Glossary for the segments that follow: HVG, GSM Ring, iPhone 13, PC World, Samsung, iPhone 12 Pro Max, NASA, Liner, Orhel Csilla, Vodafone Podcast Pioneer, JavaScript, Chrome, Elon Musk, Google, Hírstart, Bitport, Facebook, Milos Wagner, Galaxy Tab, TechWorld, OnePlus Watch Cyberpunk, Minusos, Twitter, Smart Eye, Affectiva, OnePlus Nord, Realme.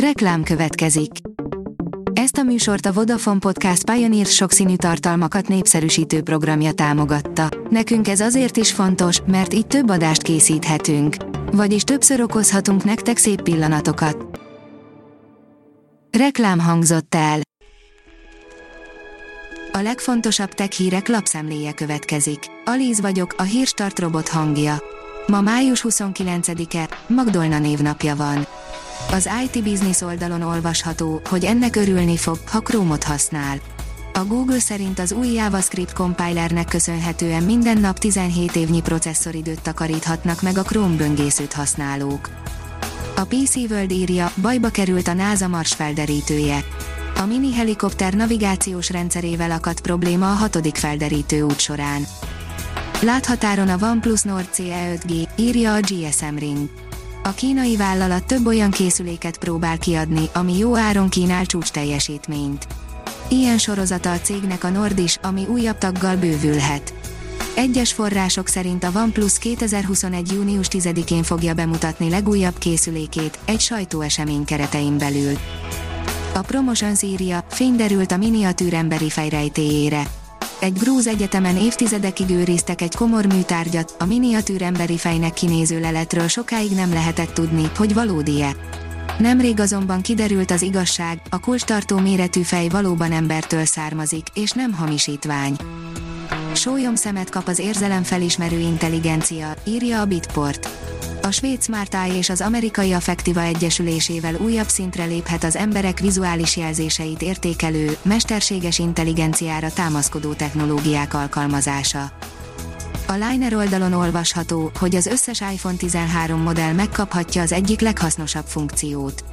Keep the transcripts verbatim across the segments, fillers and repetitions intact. Reklám következik. Ezt a műsort a Vodafone Podcast Pioneer sokszínű tartalmakat népszerűsítő programja támogatta. Nekünk ez azért is fontos, mert így több adást készíthetünk. Vagyis többször okozhatunk nektek szép pillanatokat. Reklám hangzott el. A legfontosabb tech hírek lapszemléje következik. Alíz vagyok, a Hírstart robot hangja. Ma május huszonkilencedike, Magdolna névnapja van. Az i té Business oldalon olvasható, hogy ennek örülni fog, ha Chrome-ot használ. A Google szerint az új JavaScript compilernek köszönhetően minden nap tizenhét évnyi processzoridőt takaríthatnak meg a Chrome böngészőt használók. A pé cé World írja, bajba került a NASA Mars felderítője. A mini helikopter navigációs rendszerével akadt probléma a hatodik felderítő út során. Láthatáron a OnePlus Nord cé e öt gé, írja a gé es em Ring. A kínai vállalat több olyan készüléket próbál kiadni, ami jó áron kínál csúcs teljesítményt. Ilyen sorozata a cégnek a Nord is, ami újabb taggal bővülhet. Egyes források szerint a OnePlus kétezer-huszonegy június tizedikén fogja bemutatni legújabb készülékét, egy sajtóesemény keretein belül. A Promotions írja, fény derült a miniatűr emberi fejrejtélyére. Egy grúz egyetemen évtizedekig őriztek egy komor műtárgyat, a miniatűr emberi fejnek kinéző leletről sokáig nem lehetett tudni, hogy valódi-e. Nemrég azonban kiderült az igazság, a kulcstartó méretű fej valóban embertől származik, és nem hamisítvány. Sólyom szemet kap az érzelemfelismerő intelligencia, írja a Bitport. A svéd Smart Eye és az amerikai Affectiva egyesülésével újabb szintre léphet az emberek vizuális jelzéseit értékelő, mesterséges intelligenciára támaszkodó technológiák alkalmazása. A Liner oldalon olvasható, hogy az összes iPhone tizenhárom modell megkaphatja az egyik leghasznosabb funkciót.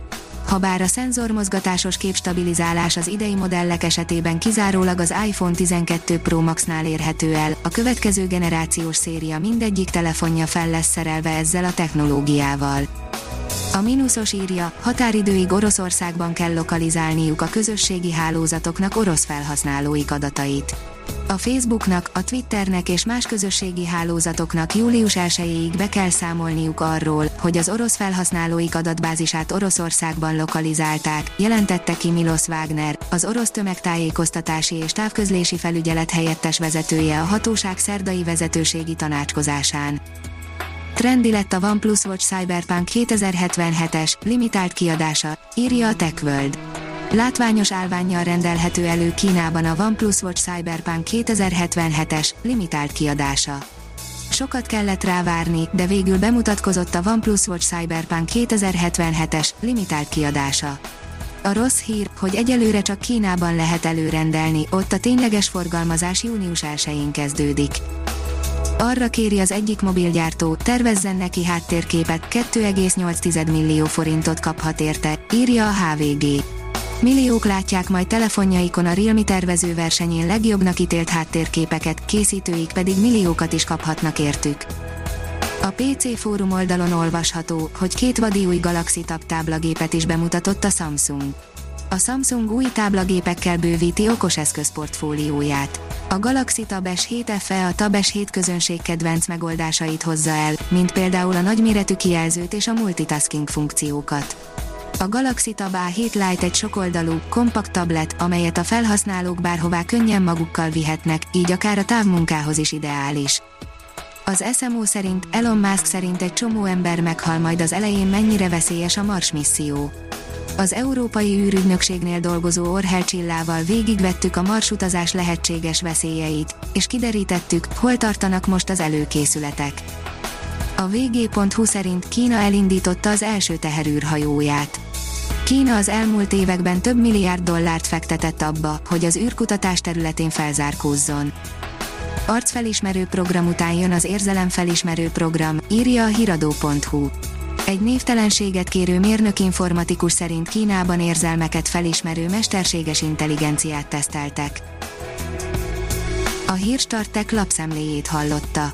Habár a szenzormozgatásos képstabilizálás az idei modellek esetében kizárólag az iPhone tizenkettő Pro Maxnál érhető el, a következő generációs széria mindegyik telefonja fel lesz szerelve ezzel a technológiával. A Minusos írja, határidőig Oroszországban kell lokalizálniuk a közösségi hálózatoknak orosz felhasználóik adatait. A Facebooknak, a Twitternek és más közösségi hálózatoknak július elsejéig be kell számolniuk arról, hogy az orosz felhasználóik adatbázisát Oroszországban lokalizálták, jelentette ki Milos Wagner, az orosz tömegtájékoztatási és távközlési felügyelet helyettes vezetője a hatóság szerdai vezetőségi tanácskozásán. Trendi lett a OnePlus Watch Cyberpunk kétezer-hetvenhetes, limitált kiadása, írja a TechWorld. Látványos állvánnyal rendelhető elő Kínában a OnePlus Watch Cyberpunk kétezer-hetvenhetes, limitált kiadása. Sokat kellett rávárni, de végül bemutatkozott a OnePlus Watch Cyberpunk kétezer-hetvenhetes, limitált kiadása. A rossz hír, hogy egyelőre csak Kínában lehet előrendelni, ott a tényleges forgalmazás június elsején kezdődik. Arra kéri az egyik mobilgyártó, tervezzen neki háttérképet, két egész nyolc millió forintot kaphat érte, írja a há vé gé. Milliók látják majd telefonjaikon a Realme tervezőversenyén legjobbnak ítélt háttérképeket, készítőik pedig milliókat is kaphatnak értük. A pé cé Fórum oldalon olvasható, hogy két vadi új Galaxy Tab táblagépet is bemutatott a Samsung. A Samsung új táblagépekkel bővíti okos eszközportfólióját. A Galaxy Tab es hét ef e a Tab es hét közönség kedvenc megoldásait hozza el, mint például a nagyméretű kijelzőt és a multitasking funkciókat. A Galaxy Tab á hét Lite egy sokoldalú, kompakt tablet, amelyet a felhasználók bárhová könnyen magukkal vihetnek, így akár a távmunkához is ideális. Az es em o szerint, Elon Musk szerint egy csomó ember meghal majd az elején, mennyire veszélyes a Mars misszió. Az Európai űrügynökségnél dolgozó Orhel Csillával végigvettük a marsutazás lehetséges veszélyeit, és kiderítettük, hol tartanak most az előkészületek. A vé gé pont hu szerint Kína elindította az első teherűrhajóját. Kína az elmúlt években több milliárd dollárt fektetett abba, hogy az űrkutatás területén felzárkózzon. Arcfelismerő program után jön az érzelemfelismerő program, írja a híradó pont hu. Egy névtelenséget kérő mérnök informatikus szerint Kínában érzelmeket felismerő mesterséges intelligenciát teszteltek. A Hírstart Tech lapszemléjét hallotta.